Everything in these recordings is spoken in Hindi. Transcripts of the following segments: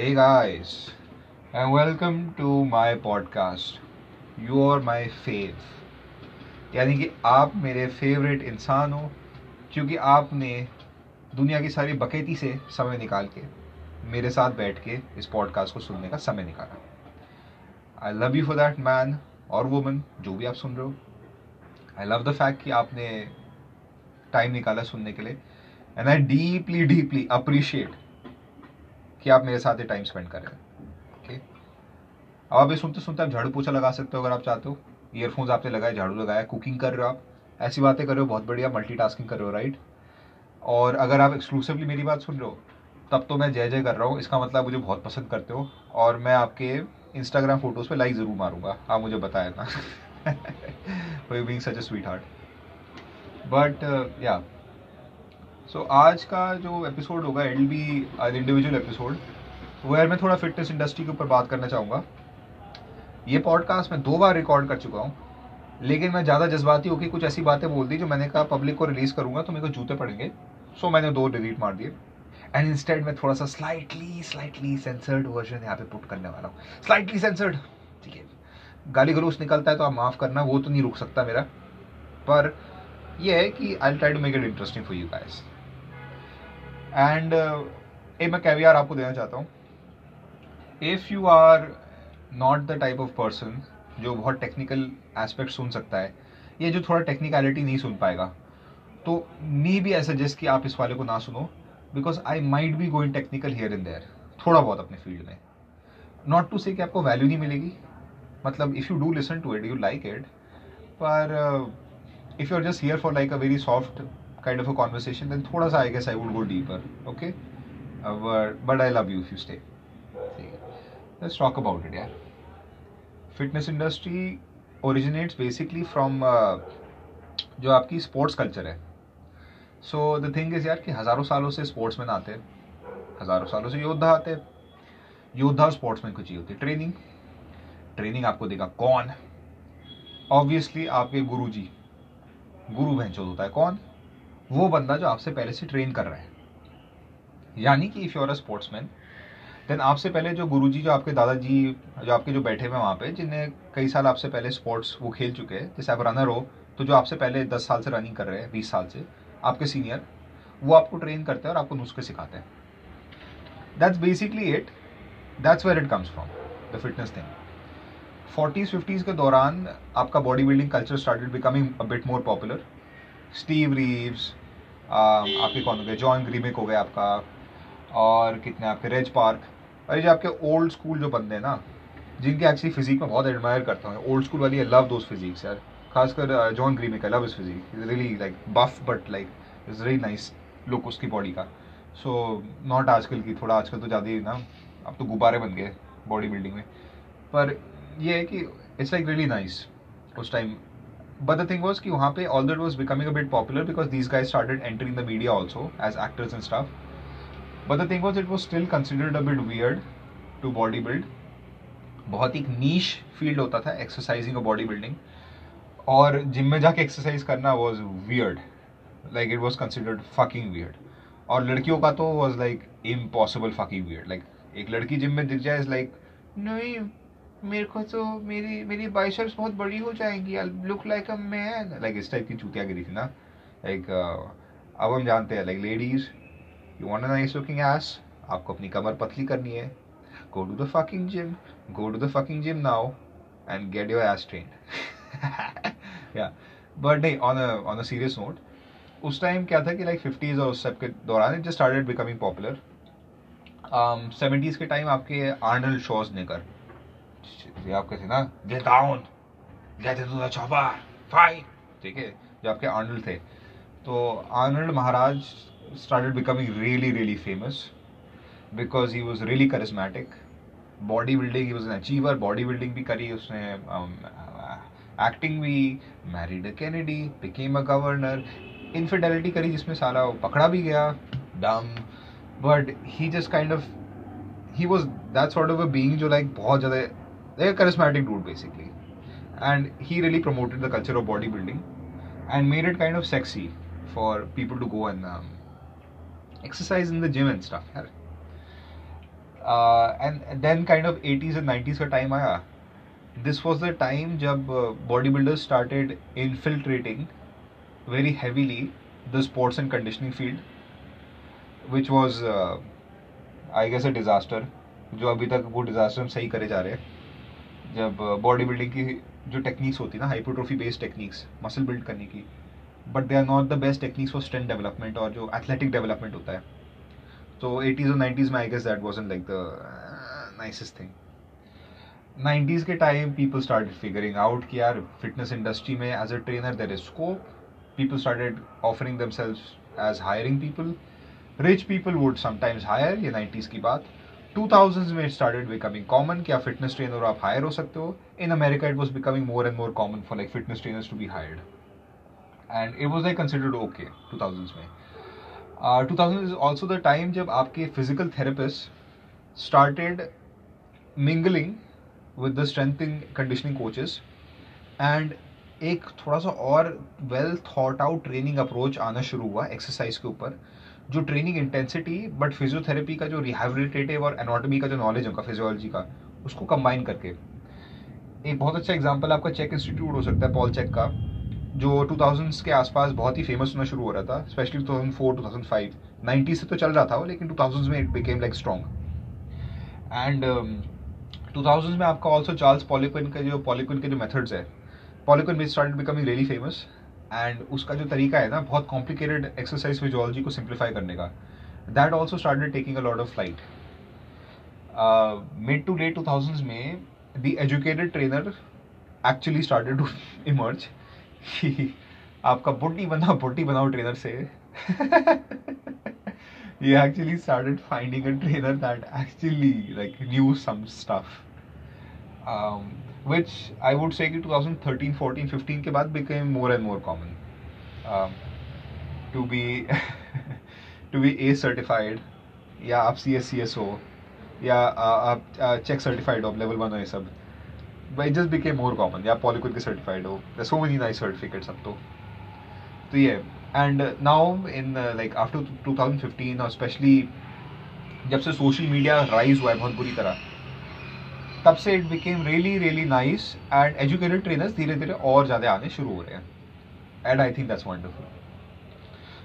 Hey guys, and welcome to my podcast. You are my fave. यानी कि आप मेरे फेवरेट इंसान हो क्योंकि आपने दुनिया की सारी बकेती से समय निकाल के मेरे साथ बैठ के इस पॉडकास्ट को सुनने का समय निकाला. I love you for that man और वुमन, जो भी आप सुन रहे हो. आई लव द फैक्ट कि आपने टाइम निकाला सुनने के लिए, एंड आई डीपली अप्रिशिएट कि आप मेरे साथ ये टाइम स्पेंड कर रहे हैं. ओके, अब आप ये सुनते सुनते आप झाड़ू पोछा लगा सकते हो अगर आप चाहते हो. ईयरफोन्स आपने लगाए, झाड़ू लगाया, कुकिंग कर रहे हो, आप ऐसी बातें कर रहे हो, बहुत बढ़िया मल्टीटास्किंग कर रहे हो, राइट. और अगर आप एक्सक्लूसिवली मेरी बात सुन रहे हो तब तो मैं जय जय कर रहा हूँ, इसका मतलब मुझे बहुत पसंद करते हो और मैं आपके इंस्टाग्राम फोटोज़ पे लाइक ज़रूर मारूंगा. आप मुझे बताया ना for being such a sweet heart. But yeah, so आज का जो एपिसोड होगा it will be an individual episode where मैं थोड़ा फिटनेस इंडस्ट्री के ऊपर बात करना चाहूँगा. ये पॉडकास्ट मैं 2 बार रिकॉर्ड कर चुका हूँ, लेकिन मैं ज़्यादा जज्बाती होकर कुछ ऐसी बातें बोल दी जो मैंने कहा पब्लिक को रिलीज़ करूँगा तो मेरे को जूते पड़ेंगे. सो मैंने 2 डिलीट मार दिए, एंड इंस्टेड मैं थोड़ा सा स्लाइटली सेंसर्ड वर्जन यहाँ पे पुट करने वाला हूँ. स्लाइटली सेंसर्ड, ठीक है. गाली गलौज निकलता है तो आप माफ़ करना, वो तो नहीं रुक सकता मेरा, पर यह है कि I try to make it interesting for you guys. And एक मैं कैवियर आपको देना चाहता हूँ. If you are not the type of person जो बहुत टेक्निकल एस्पेक्ट सुन सकता है, ये जो थोड़ा टेक्निकलिटी नहीं सुन पाएगा, तो मी भी आई सजेस्ट कि आप इस वाले को ना सुनो, because I might be going technical here and there थोड़ा बहुत अपने फील्ड में. नॉट टू से कि आपको वैल्यू नहीं मिलेगी, मतलब if you do listen to it you like it, पर if you are just here for like a very soft kind of a conversation then थोड़ा सा I guess I would go deeper. Okay, but I love you if you stay. Let's talk about it यार. Fitness industry originates basically from जो आपकी स्पोर्ट्स कल्चर है. सो द थिंग इज़ यार कि हज़ारों सालों से स्पोर्ट्समैन आते हैं, हज़ारों सालों से योद्धा आते हैं. योद्धा और स्पोर्ट्समैन को चाहिए होती है ट्रेनिंग. आपको देगा कौन? ऑब्वियसली आपके गुरुजी. गुरु भैंचोद होता है. कौन? वो बंदा जो आपसे पहले से ट्रेन कर रहा है. यानी कि if you are a sportsman then आपसे पहले जो गुरुजी, जो आपके दादाजी, जो आपके जो बैठे हुए हैं वहाँ पे, जिन्हें कई साल आपसे पहले स्पोर्ट्स वो खेल चुके हैं, जैसे आप रनर हो तो जो आपसे पहले 10 साल से रनिंग कर रहे हैं, 20 साल से आपके सीनियर, वो आपको ट्रेन करते हैं और आपको नुस्खे सिखाते हैं. That's basically it. That's where it comes from the fitness thing. 40s 50s के दौरान आपका body building culture started becoming a bit more popular. Steve Reeves, आपके कौन हो गए, जॉन ग्रीमेक हो गए आपका, और कितने आपके रेज पार्क, अरे जो आपके ओल्ड स्कूल जो बंदे हैं ना, जिनके एक्चुअली फिजिक में बहुत एडमायर करता हूँ. ओल्ड स्कूल वाली आई लव दोज फिजिक्स यार, खासकर John Grimek. I love his physique, is really like buff but like is really nice look उसकी बॉडी का. सो नॉट आजकल की, थोड़ा आजकल तो ज़्यादा ही ना, अब तो गुब्बारे बन गए बॉडी बिल्डिंग में, पर ये है कि इट्स लाइक रियली नाइस उस time. But the thing was कि वहाँ पे all that was becoming a bit popular because these guys started entering the media also as actors and staff. But the thing was it was still considered a bit weird to body build. बहुत ही नीश फील्ड होता था एक्सरसाइजिंग और बॉडी बिल्डिंग, और जिम में जाके एक्सरसाइज करना was weird, like it was considered fucking weird. और लड़कियों का तो was like impossible fucking weird. Like एक लड़की जिम में दिख जाए इज लाइक, नहीं मेरे को तो मेरी बाइसेप्स बहुत बड़ी हो जाएंगी, I look like a man, like इस टाइप की चूतिया गिरी थी ना. लाइक अब हम जानते हैं, like ladies you want a nice looking ass, आपको अपनी कमर पतली करनी है, go to the fucking gym now and get your ass trained. या बट नहीं, ऑन अ सीरियस नोट, उस टाइम क्या था कि लाइक 50s और उस सब के दौरान it just started becoming popular. 70s के टाइम आपके आर्नल्ड शॉर्जनेगर आपके थे ना, get down, get into the chopper, fight, ठीक है, जो आपके आर्नल्ड थे. तो आर्नल्ड महाराज started becoming really really famous because he was really charismatic. Body building, he was an achiever, body building भी करी उसने, एक्टिंग भी, married a Kennedy, became a governor, infidelity करी जिसमें साला पकड़ा भी गया, डम. But he just kind of, he was that sort of a being जो लाइक बहुत ज़्यादा a charismatic dude basically, and he really promoted the culture of bodybuilding and made it kind of sexy for people to go and exercise in the gym and stuff. and then kind of 80s and 90s का time आया. This was the time जब bodybuilders started infiltrating very heavily the sports and conditioning field, which was I guess a disaster. जो अभी तक वो disaster हम सही करे जा रहे हैं. जब bodybuilding की जो techniques होती है ना, hypertrophy based techniques, muscle build करने की, but they are not the best techniques for strength development और जो athletic development होता है. तो 80s और 90s में I guess that wasn't like the nicest thing. 90s के time people started figuring out कि यार fitness industry में as a trainer there is scope. People started offering themselves as hiring people. Rich people would sometimes hire. ये 90s की बात. 2000s में it started becoming common कि आप fitness trainer आप hire हो सकते हो. In America it was becoming more and more common for like fitness trainers to be hired. And it was like considered okay 2000s में. 2000 is also the time जब आपके physical therapists started mingling with the strength and conditioning coaches, and एक थोड़ा सा और well thought out training approach आना शुरू हुआ exercise के ऊपर, जो training intensity but physiotherapy का जो rehabilitative और anatomy का जो knowledge उनका physiology का उसको combine करके. एक बहुत अच्छा example आपका चेक इंस्टीट्यूट हो सकता है, पॉल चेक का, जो 2000s के आसपास बहुत ही फेमस होना शुरू हो रहा था, स्पेशली 2004-2005. 90s से तो चल रहा था वो, लेकिन 2000s में it became like strong. And 2000s में आपका ऑल्सो चार्ल्स पॉलिक्विन का जो मेथड्स है, पॉलिक्विन में started becoming really famous. And उसका जो तरीका है ना, बहुत कॉम्प्लिकेटेड एक्सरसाइज फिजियोलॉजी को सिंप्लीफाई करने का, that also started taking a lot of flight. Mid to late 2000s में the educated trainer actually started to emerge. आपका बुड्ढी बनाओ ट्रेनर से you actually started finding a trainer that actually like knew some stuff, which I would say कि 2013, 14, 15 के बाद became more and more common, to be A certified, या आप CS हो, या आप Czech certified हो, level 1 हो, ये सब. But it just became more common. Yeah, Poliquin ke certified ho. There's so many nice certificates up to. So yeah, and now in like after 2015 or especially जब से social media rise हुआ है बहुत बुरी तरह, तब से it became really really nice and educated trainers धीरे धीरे और ज़्यादा आने शुरू हो रहे हैं. And I think that's wonderful.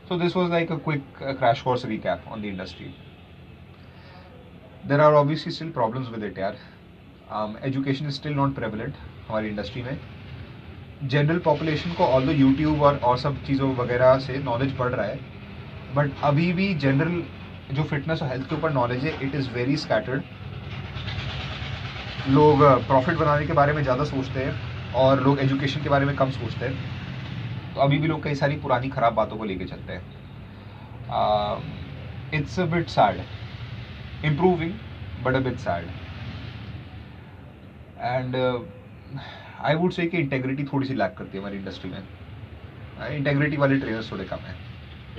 So this was like a quick crash course recap on the industry. There are obviously still problems with it, यार. Education is still not prevalent हमारी इंडस्ट्री में. जनरल पॉपुलेशन को ऑल द यूट्यूब और सब चीज़ों वगैरह से नॉलेज बढ़ रहा है, बट अभी भी जनरल जो फिटनेस और हेल्थ के ऊपर नॉलेज है, इट इज़ वेरी स्कैटर्ड. लोग प्रॉफिट बनाने के बारे में ज़्यादा सोचते हैं और लोग एजुकेशन के बारे में कम सोचते हैं. तो अभी भी लोग कई सारी पुरानी ख़राब बातों को लेके चलते हैं. It's a bit sad, improving but a bit sad. And I would say कि इंटेग्रिटी थोड़ी सी लैक करती है हमारी इंडस्ट्री में. इंटेग्रिटी वाले ट्रेनर्स थोड़े कम हैं,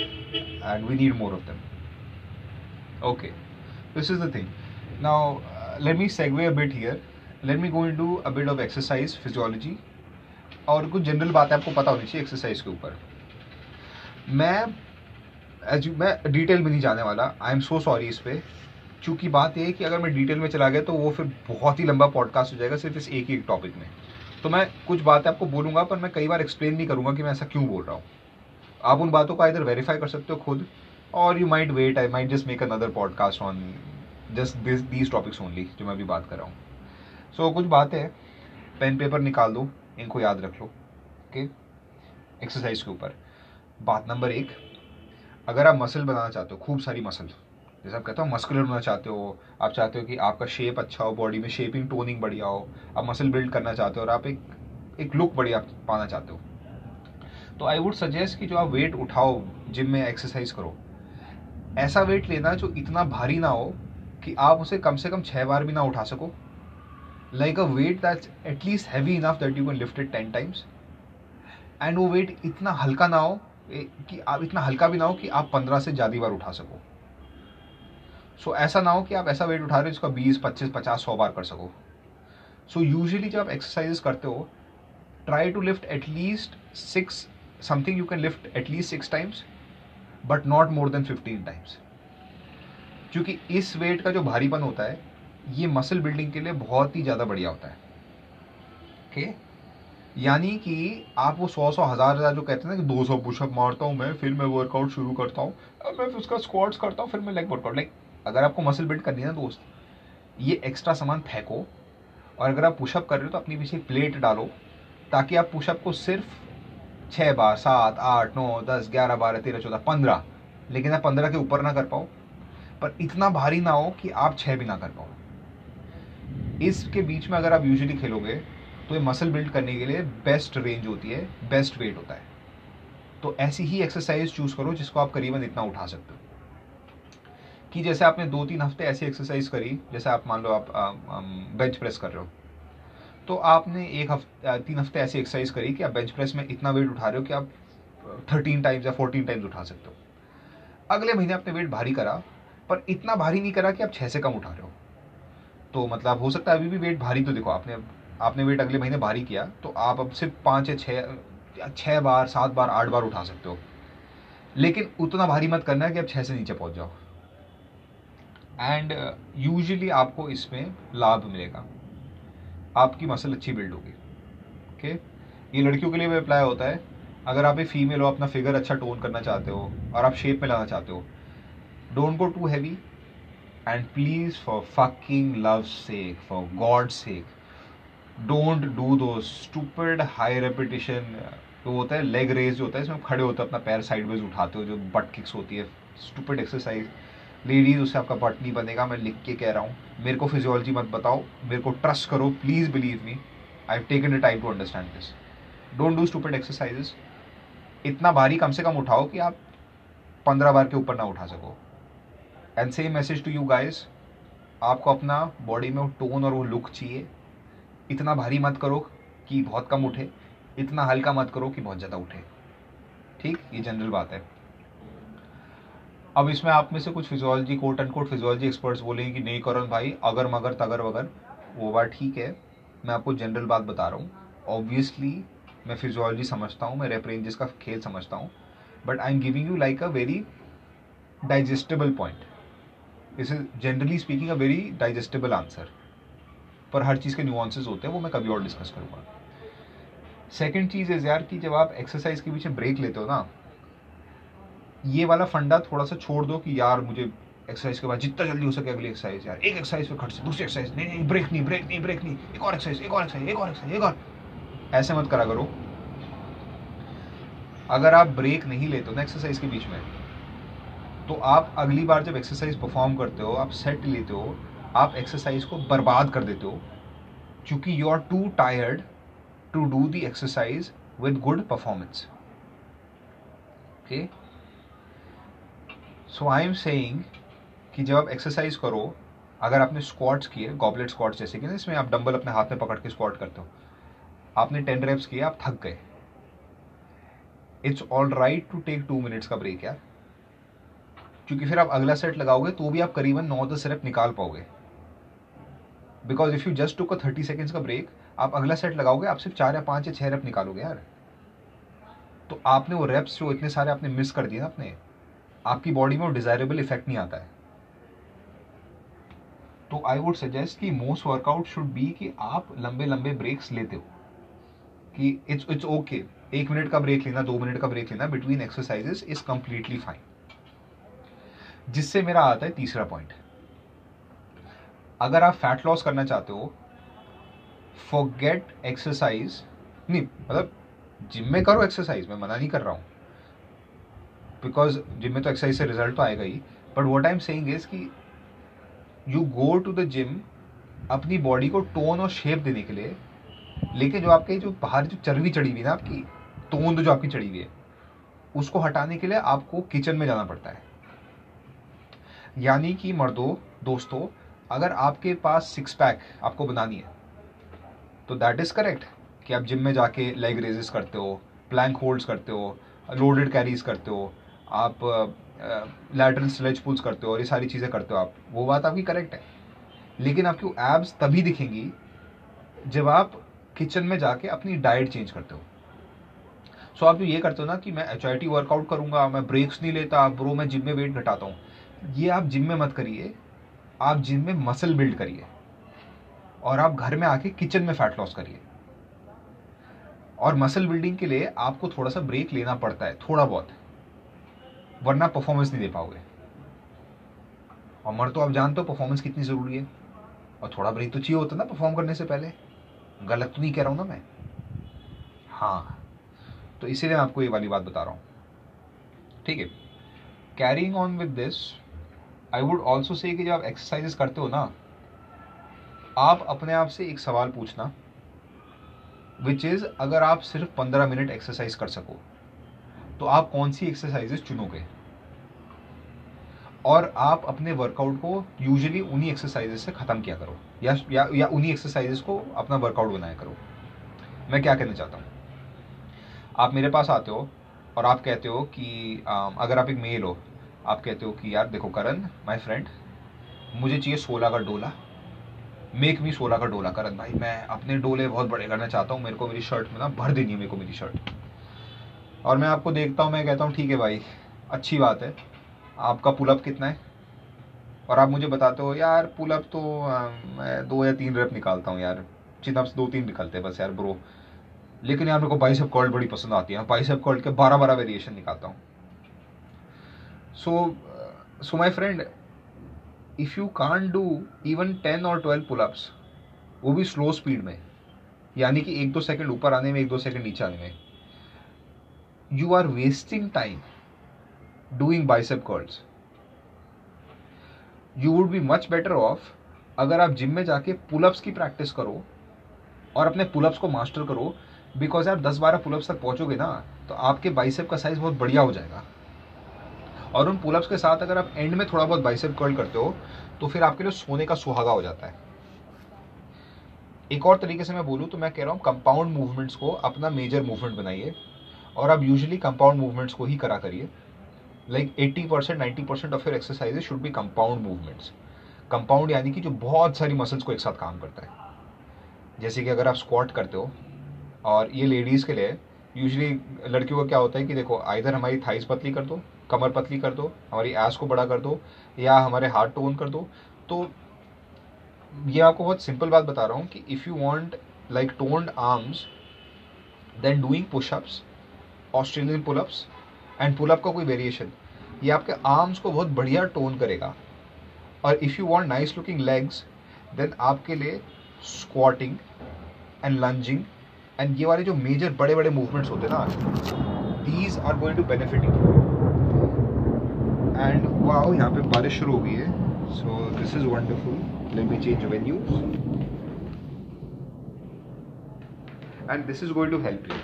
and we need more of them. Okay, this is the thing. Now let me segue a bit here. Let me go into a bit of exercise physiology और कुछ जनरल बातें आपको पता होनी चाहिए एक्सरसाइज के ऊपर. मैं डिटेल में नहीं जाने वाला. आई एम सो सॉरी इस पर, क्योंकि बात यह है कि अगर मैं डिटेल में चला गया तो वो फिर बहुत ही लंबा पॉडकास्ट हो जाएगा सिर्फ इस एक ही टॉपिक में. तो मैं कुछ बातें आपको बोलूँगा, पर मैं कई बार एक्सप्लेन नहीं करूँगा कि मैं ऐसा क्यों बोल रहा हूँ. आप उन बातों का इधर वेरीफाई कर सकते हो खुद, और you might wait. I might just make another podcast on just these topics only जो मैं अभी बात कर रहा हूँ. सो कुछ बातें, पेन पेपर निकाल दो, इनको याद रख लो. ओके, एक्सरसाइज के ऊपर बात नंबर 1, अगर आप मसल बनाना चाहते हो, खूब सारी मसल, जैसे आप कहते हो मस्कुलर होना चाहते हो, आप चाहते हो कि आपका शेप अच्छा हो, बॉडी में शेपिंग टोनिंग बढ़िया हो, आप मसल बिल्ड करना चाहते हो और आप एक लुक बढ़िया पाना चाहते हो, तो आई वुड सजेस्ट कि जो आप वेट उठाओ जिम में, एक्सरसाइज करो, ऐसा वेट लेना जो इतना भारी ना हो कि आप उसे कम से कम 6 बार भी ना उठा सको. Like a weight that's at least heavy enough that you can lift it 10 times. And वो वेट इतना हल्का ना हो कि आप इतना हल्का भी ना हो कि आप 15 से ज़्यादा बार उठा सको. सो ऐसा ना हो कि आप ऐसा वेट उठा रहे हो जिसका 20, 25, 50, 100 बार कर सको. सो यूजुअली जब आप एक्सरसाइज करते हो, try to lift at least 6 something. You can lift at least 6 times but not more than 15 times. क्योंकि इस वेट का जो भारीपन होता है ये मसल बिल्डिंग के लिए बहुत ही ज़्यादा बढ़िया होता है। ठीक है, यानी कि आप वो 100-100, 1000-1000 जो कहते हैं ना कि 200 पुशअप मारता हूँ मैं, फिर मैं वर्कआउट शुरू करता हूँ, मैं फिर उसका स्क्वाट्स करता हूँ, फिर मैं लेग वर्कआउट, लाइक अगर आपको मसल बिल्ड करनी है ना दोस्त, ये एक्स्ट्रा सामान फेंको और अगर आप पुशअप कर रहे हो तो अपने पीछे प्लेट डालो ताकि आप पुशअप को सिर्फ 6 बार, 7, 8, 9, 10, 11, 12, 13, 14, 15, लेकिन आप 15 के ऊपर ना कर पाओ, पर इतना भारी ना हो कि आप 6 भी ना कर पाओ। इसके बीच में अगर आप यूजुअली खेलोगे तो ये मसल बिल्ड करने के लिए बेस्ट रेंज होती है, बेस्ट वेट होता है। तो ऐसी ही एक्सरसाइज चूज करो जिसको आप करीबन इतना उठा सकते हो कि जैसे आपने 2-3 हफ्ते ऐसी एक्सरसाइज करी, जैसे आप मान लो आप बेंच प्रेस कर रहे हो तो आपने 3 हफ्ते ऐसी एक्सरसाइज करी कि आप बेंच प्रेस में इतना वेट उठा रहे हो कि आप 13 टाइम्स या 14 टाइम्स उठा सकते हो। अगले महीने आपने वेट भारी करा पर इतना भारी नहीं करा कि आप 6 से कम उठा रहे हो, तो मतलब हो सकता है अभी भी वेट भारी, तो देखो आपने वेट अगले महीने भारी किया तो आप अब सिर्फ 5 या 6 बार, 7 बार, 8 बार उठा सकते हो, लेकिन उतना भारी मत करना है कि आप 6 से नीचे पहुंच जाओ। एंड यूजुअली आपको इसमें लाभ मिलेगा, आपकी मसल अच्छी बिल्ड होगी। ओके, ये लड़कियों के लिए भी अप्लाई होता है। अगर आप एक फीमेल हो, अपना फिगर अच्छा टोन करना चाहते हो और आप शेप में लाना चाहते हो, don't go too heavy and please for fucking love sake, for God sake, don't do those stupid high repetition. तो होता है लेग रेज जो होता है, इसमें खड़े होते हो, अपना पैर साइडवेज उठाते हो, जो बट किक्स होती है, स्टूपिड एक्सरसाइज। लेडीज, उससे आपका बट नहीं बनेगा, मैं लिख के कह रहा हूँ। मेरे को फिजियोलॉजी मत बताओ, मेरे को ट्रस्ट करो, please believe me, I have taken the time to understand this. Don't do stupid exercises. इतना भारी कम से कम उठाओ कि आप 15 बार के ऊपर ना उठा सको। And same message to you guys, आपको अपना बॉडी में वो टोन और वो लुक चाहिए। इतना भारी मत करो कि बहुत कम उठे, इतना हल्का मत करो कि बहुत ज़्यादा उठे। ठीक, ये जनरल बात है। अब इसमें आप में से कुछ physiology, quote and quote physiology experts बोलेंगे कि नहीं करण भाई अगर मगर तगर वगर, वो बात ठीक है, मैं आपको जनरल बात बता रहा हूँ। ऑब्वियसली मैं फिजियोलॉजी समझता हूँ, मैं रेप रेंजेस का खेल समझता हूँ, but I am giving you like a very digestible point. This is generally speaking a very digestible answer, पर हर चीज़ के न्यूआंसेस होते हैं, वो मैं कभी और डिस्कस करूँगा। सेकंड चीज़ है यार कि जब आप एक्सरसाइज के पीछे ब्रेक लेते हो ना, ये वाला फंडा थोड़ा सा छोड़ दो कि यार मुझे एक्सरसाइज के बाद जितना जल्दी हो सके अगली एक्सरसाइज, यार एक एक्सरसाइज पे खट से दूसरी एक्सरसाइज, नहीं ब्रेक नहीं, एक और एक्सरसाइज। ऐसे मत करा करो। अगर आप ब्रेक नहीं लेते हो ना एक्सरसाइज के बीच में, तो आप अगली बार जब एक्सरसाइज परफॉर्म करते हो, आप सेट लेते हो, आप एक्सरसाइज को बर्बाद कर देते हो, क्योंकि you are too tired to do the exercise with good performance. Okay, so I am saying कि जब आप एक्सरसाइज करो, अगर आपने स्क्वाट्स किए, गॉबलेट स्क्वाट्स जैसे कि ना, इसमें आप डंबल अपने हाथ में पकड़ के स्क्वाट करते हो, आपने 10 रेप्स किए, आप थक गए, it's all right to take 2 minutes का ब्रेक यार, क्योंकि फिर आप अगला सेट लगाओगे तो भी आप करीबन 9-10 रेप निकाल पाओगे। Because if you just took 30 seconds का ब्रेक, आप अगला सेट लगाओगे, आप सिर्फ 4 या 5 या 6 रेप निकालोगे यार। तो आपने वो रेप्स जो इतने सारे आपने मिस कर दिए ना अपने, आपकी बॉडी में वो डिजायरेबल इफेक्ट नहीं आता है। तो आई वुड सजेस्ट कि मोस्ट वर्कआउट शुड बी कि आप लंबे लंबे ब्रेक्स लेते हो, कि इट्स ओके, 1 मिनट का ब्रेक लेना, 2 मिनट का ब्रेक लेना between exercises is completely fine. जिससे मेरा आता है तीसरा पॉइंट, अगर आप फैट लॉस करना चाहते हो, फॉरगेट एक्सरसाइज। नहीं मतलब जिम में करो एक्सरसाइज, मैं मना नहीं कर रहा हूँ, बिकॉज जिम में तो एक्सरसाइज से रिजल्ट तो आएगा ही, but what I am saying is कि you go to the gym अपनी बॉडी को टोन और शेप देने के लिए, लेकिन जो आपके जो बाहर जो चर्बी चढ़ी हुई ना, आपकी टोन जो आपकी चढ़ी हुई है, उसको हटाने के लिए आपको किचन में जाना पड़ता है। यानी कि मर्दों, दोस्तों, अगर आपके पास 6 पैक आपको बनानी है तो दैट इज़ करेक्ट कि आप जिम में जाके लेग रेजेस करते हो, प्लैंक होल्ड्स करते हो, लोडेड कैरीज करते हो, आप लैटरल स्लेज पुल्स करते हो और ये सारी चीज़ें करते हो आप, वो बात आपकी करेक्ट है। लेकिन आपकी एब्स तभी दिखेंगी जब आप किचन में जाके अपनी डाइट चेंज करते हो। सो आप जो ये करते हो ना कि मैं HIIT वर्कआउट करूँगा, मैं ब्रेक्स नहीं लेता, ब्रो मैं जिम में वेट घटाता हूँ, ये आप जिम में मत करिए, आप जिम में मसल बिल्ड करिए और आप घर में आके किचन में फैट लॉस करिए। और मसल बिल्डिंग के लिए आपको थोड़ा सा ब्रेक लेना पड़ता है, थोड़ा बहुत, वरना परफॉर्मेंस नहीं दे पाओगे। और मर तो आप जानते हो परफॉर्मेंस कितनी ज़रूरी है, और थोड़ा ब्रेक तो चाहिए होता ना परफॉर्म करने से पहले। गलत तो नहीं कह रहा हूँ ना मैं? हाँ, तो इसीलिए मैं आपको ये वाली बात बता रहा हूँ, ठीक है। Carrying on with this, I would also say कि जब आप एक्सरसाइजेस करते हो ना, आप अपने आप से एक सवाल पूछना, विच इज़ अगर आप सिर्फ 15 मिनट एक्सरसाइज कर सको तो आप कौन सी एक्सरसाइजेस चुनोगे। और आप अपने वर्कआउट को यूजुअली उन्हीं एक्सरसाइजेस से ख़त्म किया करो, या उन्हीं एक्सरसाइजेस को अपना वर्कआउट बनाया करो। मैं क्या कहना चाहता हूँ, आप मेरे पास आते हो और आप कहते हो कि अगर आप एक मेल हो, आप कहते हो कि यार देखो करन माय फ्रेंड, मुझे चाहिए 16 का डोला, मेक मी 16 का डोला। करन भाई मैं अपने डोले बहुत बड़े करना चाहता हूँ, मेरे को मेरी शर्ट में ना भर देनी है, मेरे को मेरी शर्ट। और मैं आपको देखता हूँ, मैं कहता हूँ ठीक है भाई, अच्छी बात है, आपका पुलअप कितना है? और आप मुझे बताते हो यार पुलअप तो मैं 2 या 3 रेप निकालता हूँ यार, चिनअप्स 2-3 निकलते हैं बस यार ब्रो, लेकिन यार मेरे को बाइसेप कर्ल बड़ी पसंद आती है, मैं बाइसेप कर्ल के 12-12 वेरिएशन निकालता हूँ। So my friend, if you can't do even 10 और 12 पुलअप्स, वो भी स्लो स्पीड में, यानी कि 1-2 सेकेंड ऊपर आने में, 1-2 सेकेंड नीचे आने में, you are wasting time doing bicep curls. You would be much better off अगर आप जिम में जाके पुलअप्स की प्रैक्टिस करो और अपने पुलअप्स को मास्टर करो, बिकॉज आप 10-12 पुलअप्स तक पहुंचोगे ना, तो आपके बाइसेप का साइज बहुत बढ़िया हो जाएगा। और उन पुलअप्स के साथ अगर आप एंड में थोड़ा बहुत बाइसेप कर्ल करते हो, तो फिर आपके लिए सोने का सुहागा हो जाता है। एक और तरीके से मैं बोलूँ तो मैं कह रहा हूँ, कंपाउंड मूवमेंट्स को अपना मेजर मूवमेंट बनाइए, और आप यूजली कंपाउंड मूवमेंट्स को ही करा करिए। Like 80%, 90% of your exercises should be compound movements. Compound यानी कि जो बहुत सारी मसल्स को एक साथ काम करता है। जैसे कि अगर आप स्क्वाट करते हो, और ये लेडीज़ के लिए, यूजुअली लड़कियों का क्या होता है कि देखो आइधर हमारी थाइस पतली कर दो, कमर पतली कर दो, हमारी ऐस को बड़ा कर दो, या हमारे हार्ट टोन कर दो। तो ये आपको बहुत सिंपल बात बता रहा हूँ कि if you want like toned arms, then doing pushups, Australian pullups and pullup का कोई वेरिएशन, ये आपके आर्म्स को बहुत बढ़िया टोन करेगा। और if you want nice looking legs, then आपके लिए स्क्वाटिंग एंड लंजिंग एंड ये वाले जो मेजर बड़े बड़े मूवमेंट्स होते हैं ना, these are going to benefit you. And wow, यहाँ पे बारिश शुरू हो गई है, so this is wonderful. Let me change venues, and this is going to help you,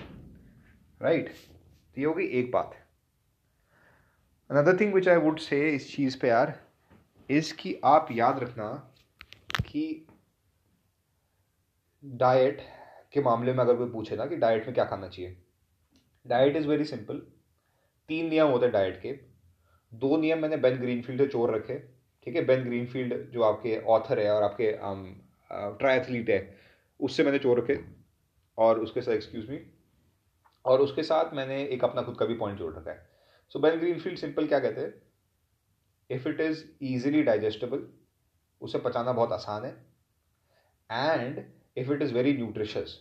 right. तो ये होगी एक बात। Another thing which I would say इस चीज़ पे यार, इज़ कि आप याद रखना कि डाइट के मामले में अगर कोई पूछे ना कि डाइट में क्या खाना चाहिए, डाइट इज़ वेरी सिंपल। 3 नियम होते हैं डाइट के। 2 नियम मैंने बेन ग्रीनफील्ड से चोर रखे, ठीक है। बेन ग्रीनफील्ड जो आपके ऑथर है और आपके ट्रायथलीट है, उससे मैंने चोर रखे, और उसके साथ एक्सक्यूज़ मी, और उसके साथ मैंने एक अपना खुद का भी पॉइंट जोड़ रखा है। सो बेन ग्रीनफील्ड सिंपल क्या कहते हैं, if it is easily digestible, उसे पचाना बहुत आसान है, and if it is very nutritious,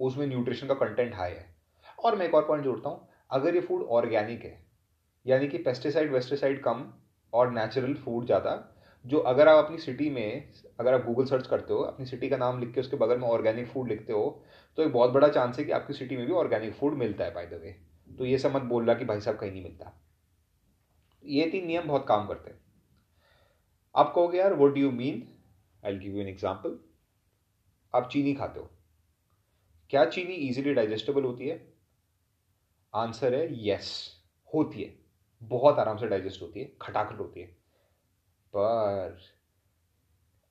उसमें न्यूट्रिशन का कंटेंट हाई है। और मैं एक और पॉइंट जोड़ता हूँ, अगर ये फूड ऑर्गेनिक है, यानी कि पेस्टिसाइड वेस्टिसाइड कम और नेचुरल फूड ज़्यादा। जो अगर आप अपनी सिटी में, अगर आप गूगल सर्च करते हो, अपनी सिटी का नाम लिख के उसके बगल में ऑर्गेनिक फूड लिखते हो, तो एक बहुत बड़ा चांस है कि आपकी सिटी में भी ऑर्गेनिक फूड मिलता है, बाय द वे। तो ये सब मत बोलना कि भाई साहब कहीं नहीं मिलता। ये 3 नियम बहुत काम करते हैं। आप कहोगे यार what do you mean, I will give you an example. आप चीनी खाते हो, क्या चीनी इजीली डाइजेस्टेबल होती है? आंसर है यस, होती है, बहुत आराम से डाइजेस्ट होती है, खटाखट होती है। पर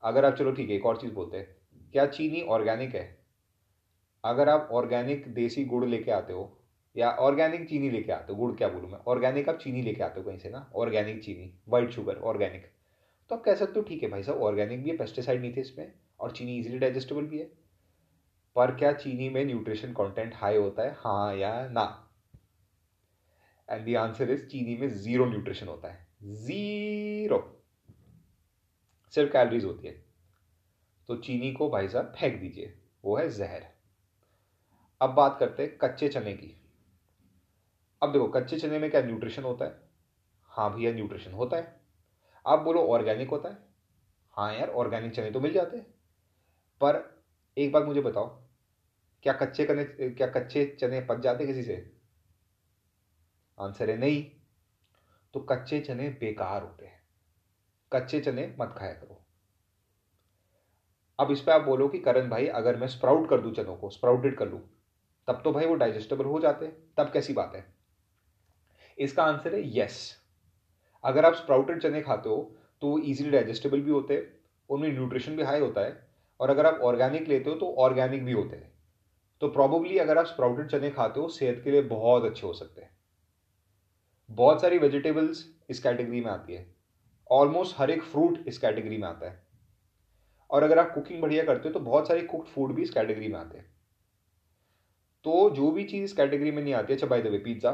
अगर आप, चलो ठीक है, एक और चीज़ बोलते हैं, क्या चीनी ऑर्गेनिक है? अगर आप ऑर्गेनिक देसी गुड़ लेके आते हो, या ऑर्गेनिक चीनी लेके आते हो, गुड़ क्या बोलूँ मैं, ऑर्गेनिक आप चीनी लेके आते हो कहीं से ना, ऑर्गेनिक चीनी, वाइट शुगर ऑर्गेनिक, तो आप कह सकते हो ठीक है भाई साहब ऑर्गेनिक भी है, पेस्टिसाइड नहीं थे इसमें, और चीनी इजीली डाइजेस्टेबल भी है। पर क्या चीनी में न्यूट्रिशन कंटेंट हाई होता है, हाँ या ना? एंड द आंसर इज चीनी में 0 न्यूट्रिशन होता है। जीरो, सिर्फ कैलोरीज होती है। तो चीनी को भाई साहब फेंक दीजिए, वो है जहर। अब बात करते हैं कच्चे चने की। अब देखो कच्चे चने में क्या न्यूट्रिशन होता है? हाँ भैया न्यूट्रिशन होता है। आप बोलो ऑर्गेनिक होता है? हाँ यार ऑर्गेनिक चने तो मिल जाते हैं। पर एक बात मुझे बताओ, क्या कच्चे चने पच जाते किसी से? आंसर है नहीं। तो कच्चे चने बेकार होते हैं, कच्चे चने मत खाया करो। अब इस पर आप बोलो कि करण भाई अगर मैं स्प्राउट कर दूं, चनों को स्प्राउटेड कर लूं, तब तो भाई वो डाइजेस्टेबल हो जाते हैं, तब कैसी बात है? इसका आंसर है यस। अगर आप स्प्राउटेड चने खाते हो तो वो ईजिली डाइजेस्टेबल भी होते हैं, उनमें न्यूट्रिशन भी हाई होता है, और अगर आप ऑर्गेनिक लेते हो तो ऑर्गेनिक भी होते हैं। तो प्रॉबेबली अगर आप स्प्राउटेड चने खाते हो सेहत के लिए बहुत अच्छे हो सकते हैं। बहुत सारी वेजिटेबल्स इस कैटेगरी में आती है, ऑलमोस्ट हर एक फ्रूट इस कैटेगरी में आता है, और अगर आप कुकिंग बढ़िया करते हो तो बहुत सारे कुक्ड फूड भी इस कैटेगरी में आते हैं। तो जो भी चीज़ इस कैटेगरी में नहीं आती है, अच्छा बाय द वे पिज्ज़ा,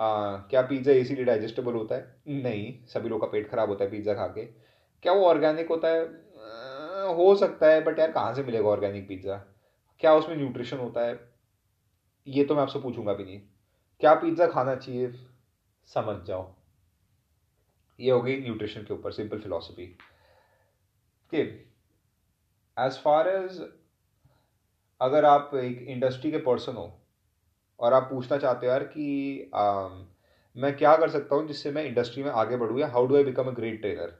क्या पिज्ज़ा इसीलिए डाइजेस्टेबल होता है? नहीं, सभी लोग का पेट खराब होता है पिज्ज़ा खा के। क्या वो ऑर्गेनिक होता है? हो सकता है, बट यार कहाँ से मिलेगा ऑर्गेनिक पिज्ज़ा? क्या उसमें न्यूट्रिशन होता है? ये तो मैं आपसे पूछूंगा भी नहीं। क्या पिज्ज़ा खाना चाहिए? समझ जाओ, ये हो गई न्यूट्रिशन के ऊपर simple philosophy. Okay, as far as अगर आप एक इंडस्ट्री के पर्सन हो और आप पूछना चाहते हो यार कि मैं क्या कर सकता हूँ जिससे मैं इंडस्ट्री में आगे बढ़ूँ, या how do I become a great trainer,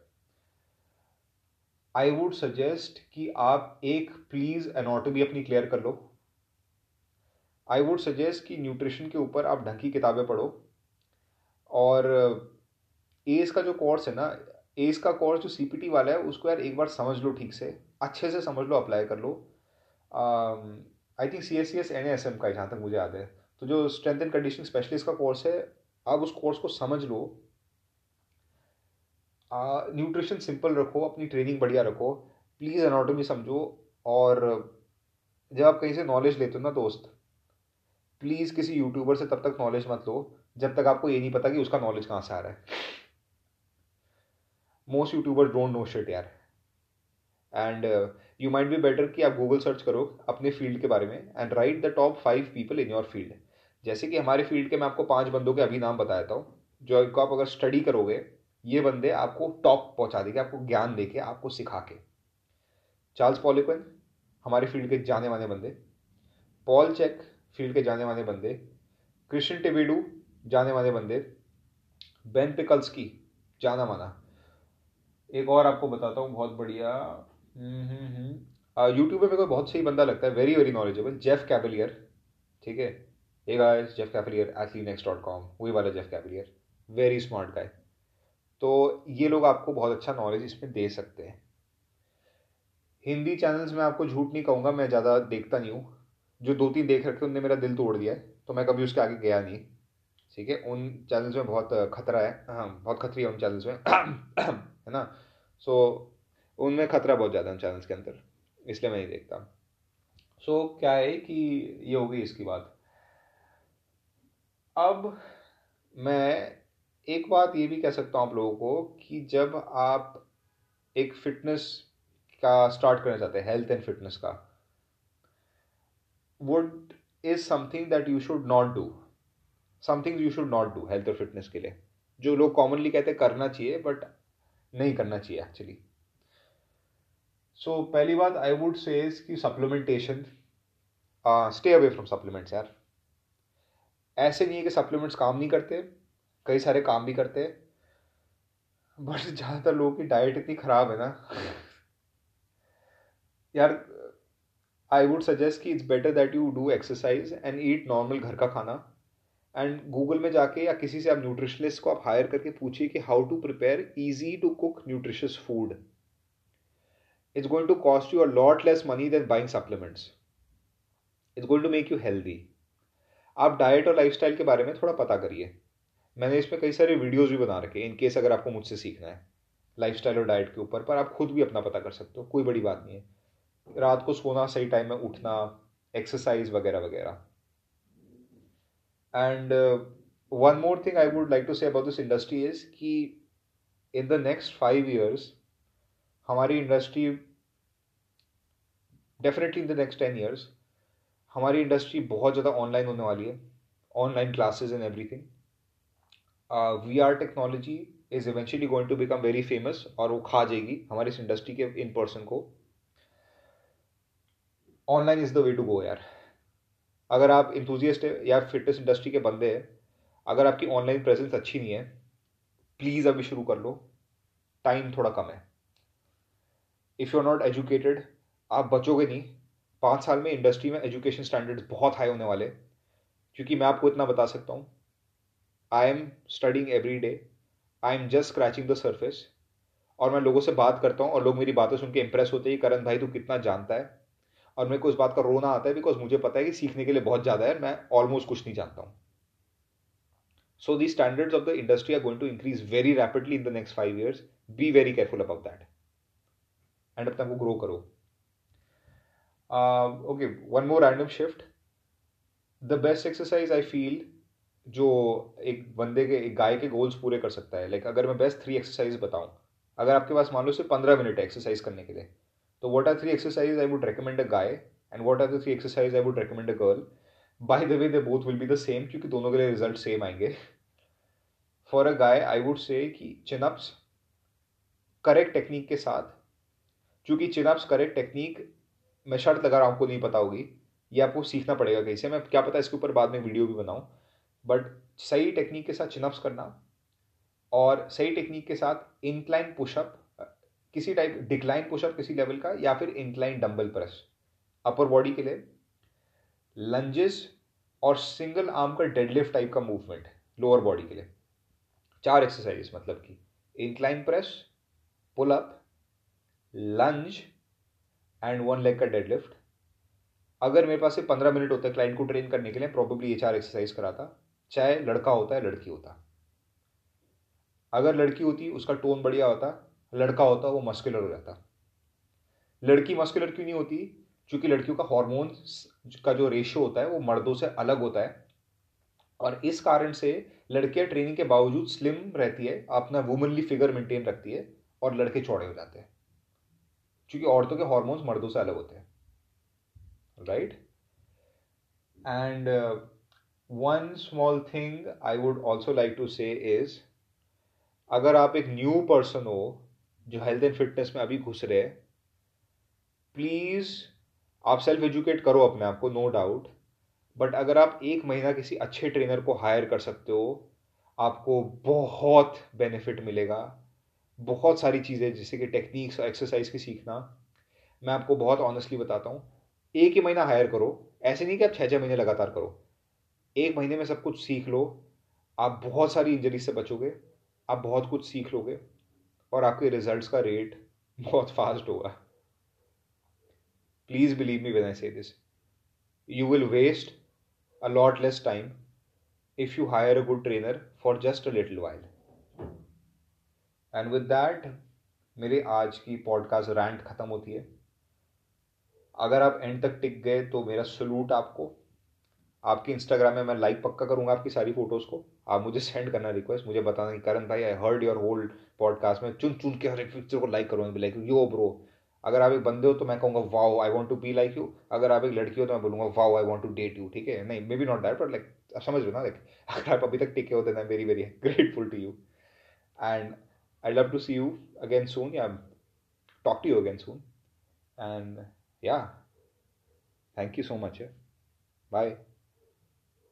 I would suggest कि आप एक प्लीज़ एनाटॉमी अपनी क्लियर कर लो। आई वुड सजेस्ट कि न्यूट्रिशन के ऊपर आप ढंग की किताबें पढ़ो, और एस का जो कोर्स है ना, एस का कोर्स जो सीपीटी वाला है उसको यार एक बार समझ लो, ठीक से अच्छे से समझ लो, अप्लाई कर लो। आई थिंक CSCS NASM का है जहाँ तक मुझे याद है। तो जो स्ट्रेंथ एंड कंडीशनिंग स्पेशलिस्ट का कोर्स है, आप उस कोर्स को समझ लो। न्यूट्रिशन सिंपल रखो, अपनी ट्रेनिंग बढ़िया रखो, प्लीज़ एनाटॉमी समझो। और जब आप कहीं से नॉलेज लेते हो ना दोस्त, प्लीज़ किसी यूट्यूबर से तब तक नॉलेज मत लो जब तक आपको ये नहीं पता कि उसका नॉलेज कहाँ से आ रहा है। Most YouTubers don't know shit यार, and you might be better कि आप गूगल सर्च करो अपने फील्ड के बारे में and write the top 5 people in your field. जैसे कि हमारे फील्ड के मैं आपको 5 बंदों के अभी नाम बताया था जो आप अगर स्टडी करोगे, ये बंदे आपको टॉप पहुंचा देंगे, आपको ज्ञान देके, आपको सिखा के। चार्ल्स पॉलिक्विन हमारे फील्ड के जाने माने बंदे, पॉल चेक फील्ड के जाने माने बंदे, क्रिश्चियन टिबेडू जाने माने बंदे, बेन पिकल्स की जाना माना। एक और आपको बताता हूँ बहुत बढ़िया, यूट्यूब पे मेरे को बहुत सही बंदा लगता है, very very knowledgeable, Jeff Cavaliere. ठीक है, एक आया जेफ कैवलियर athlean x.com, वही वाला Jeff Cavaliere, very smart guy. तो ये लोग आपको बहुत अच्छा नॉलेज इसमें दे सकते हैं। हिंदी चैनल्स में आपको झूठ नहीं कहूँगा, मैं ज़्यादा देखता नहीं हूँ, जो 2-3 देख रखे उनने मेरा दिल तोड़ दिया है, तो मैं कभी उसके आगे गया नहीं। ठीक है, उन चैनल्स में बहुत खतरा है, हाँ बहुत खतरी है उन चैनल्स में, है ना। सो उनमें खतरा बहुत ज़्यादा है उन चैनल्स के अंदर, इसलिए मैं नहीं देखता। सो क्या है कि ये हो गई इसकी बात। अब मैं एक बात ये भी कह सकता हूँ आप लोगों को कि जब आप एक फिटनेस का स्टार्ट करना चाहते हैं, हेल्थ एंड फिटनेस का, what is something that you should not do, something you should not do health और फिटनेस के लिए, जो लोग कॉमनली कहते हैं करना चाहिए बट नहीं करना चाहिए एक्चुअली। सो पहली बात आई वुड से इज कि supplementation, stay away from supplements यार। ऐसे नहीं है कि सप्लीमेंट्स काम नहीं करते, कई सारे काम भी करते हैं, बट ज़्यादातर लोगों की डाइट इतनी ख़राब है ना यार। आई वुड सजेस्ट कि it's better that you do exercise and eat normal घर का खाना, एंड गूगल में जाके या किसी से आप न्यूट्रिशनिस्ट को आप हायर करके पूछिए कि how to prepare easy to cook nutritious food. It's going to cost you a lot less money than buying supplements, it's going to make you healthy. आप डाइट और लाइफस्टाइल के बारे में थोड़ा पता करिए, मैंने इसमें कई सारे वीडियोस भी बना रखे इन केस अगर आपको मुझसे सीखना है लाइफस्टाइल और डाइट के ऊपर, पर आप खुद भी अपना पता कर सकते हो, कोई बड़ी बात नहीं है। रात को सोना, सही टाइम में उठना, एक्सरसाइज वगैरह वगैरह। And one more thing I would like to say about this industry is कि in the next 5 years, हमारी industry, definitely in the next 10 years, हमारी इंडस्ट्री बहुत ज़्यादा ऑनलाइन होने वाली है, online classes and everything. VR technology is eventually going to become very famous और वो खा जाएगी हमारी इस इंडस्ट्री के इन पर्सन को. Online is the way to go यार. अगर आप इंथुजियस्ट है या फिटनेस इंडस्ट्री के बंदे हैं, अगर आपकी ऑनलाइन प्रेजेंस अच्छी नहीं है, प्लीज़ अभी शुरू कर लो, टाइम थोड़ा कम है. If you are not educated, आप बचोगे नहीं. 5 साल में इंडस्ट्री में एजुकेशन स्टैंडर्ड्स बहुत हाई होने वाले, क्योंकि मैं आपको इतना बता सकता हूँ, I am studying every day, I am just scratching the surface. और मैं लोगों से बात करता हूँ और लोग मेरी बातें सुन के इम्प्रेस होते हैं, करण भाई तू कितना जानता है. और मेरे को इस बात का रोना आता है बिकॉज मुझे पता है कि सीखने के लिए बहुत ज़्यादा है, मैं ऑलमोस्ट कुछ नहीं जानता हूँ. So the standards of the industry are going to increase very rapidly in the next 5 years. Be very careful about that and अपने आपको ग्रो करो. Okay, one more random shift. The best exercise I feel जो एक बंदे के, एक गाय के गोल्स पूरे कर सकता है, लाइक अगर मैं बेस्ट 3 exercises बताऊँ, अगर आपके पास मान लो सिर्फ 15 मिनट है एक्सरसाइज करने के लिए, तो what are 3 exercises I would recommend a guy and what are the 3 exercises I would recommend a girl? By the way, they both will be the same क्योंकि दोनों के लिए result same आएंगे. For a guy, I would say कि chin-ups correct technique के साथ, क्योंकि chin-ups correct technique मैं शर्त लगा रहा हूँ आपको नहीं पता होगी, ये आपको सीखना पड़ेगा कहीं से. मैं क्या पता इसके ऊपर बाद में वीडियो भी बनाऊँ, बट सही टेक्निक के साथ chin-ups करना और सही टेक्निक के साथ incline push-up, किसी टाइप डिक्लाइन पुशअप किसी लेवल का, या फिर incline dumbbell press upper body के लिए, लंजेस और सिंगल आर्म का डेडलिफ्ट टाइप का मूवमेंट लोअर बॉडी के लिए. 4 exercises मतलब कि incline press, pull up, lunge and 1 leg का डेडलिफ्ट. अगर मेरे पास 15 मिनट होता है क्लाइंट को ट्रेन करने के लिए, प्रॉबेबली ये 4 exercises कराता, चाहे लड़का होता है लड़की होता. अगर लड़की होती उसका टोन बढ़िया होता, लड़का होता वो मस्कुलर हो जाता. लड़की मस्कुलर क्यों नहीं होती? क्योंकि लड़कियों का हार्मोन्स का जो रेशियो होता है वो मर्दों से अलग होता है, और इस कारण से लड़कियां ट्रेनिंग के बावजूद स्लिम रहती है, अपना वुमनली फिगर मेंटेन रखती है, और लड़के चौड़े हो जाते हैं क्योंकि औरतों के हार्मोन्स मर्दों से अलग होते हैं. Right. And 1 small thing I would also like to say is, अगर आप एक न्यू पर्सन हो जो हेल्थ एंड फिटनेस में अभी घुस रहे हैं, प्लीज़ आप सेल्फ एजुकेट करो अपने आप को, नो डाउट. बट अगर आप 1 महीना किसी अच्छे ट्रेनर को हायर कर सकते हो, आपको बहुत बेनिफिट मिलेगा. बहुत सारी चीज़ें जैसे कि टेक्निक्स और एक्सरसाइज की सीखना, मैं आपको बहुत ऑनेस्टली बताता हूँ, 1 ही महीना हायर करो. ऐसे नहीं कि आप 6-6 महीने लगातार करो, 1 महीने में सब कुछ सीख लो, आप बहुत सारी इंजरीज से बचोगे, आप बहुत कुछ सीख लोगे, और आपके रिजल्ट्स का रेट बहुत फास्ट होगा. Please believe me when I say this, you will waste a lot less time if you hire a good trainer for just a little while. And with that मेरे आज की पॉडकास्ट रैंट ख़त्म होती है. अगर आप एंड तक टिक गए तो मेरा सलूट आपको. आपके इंस्टाग्राम में मैं लाइक पक्का करूंगा आपकी सारी फोटोज़ को. आप मुझे सेंड करना रिक्वेस्ट, मुझे बताना कि करण भाई I heard your whole podcast, में चुन चुन के हर एक पिक्चर को लाइक करूँगा, लाइक यो ब्रो. अगर आप एक बंदे हो तो मैं कहूँगा wow I want to be like you. अगर आप एक लड़की हो तो मैं बोलूँगा wow I want to date you. ठीक है, नहीं maybe not that, but like समझ लो ना, लाइक अगर आप अभी तक टिके हो then I very very grateful to you And I'd love to see you again soon. Yeah, talk to you again soon. And yeah, thank you so much. Yeah. Bye.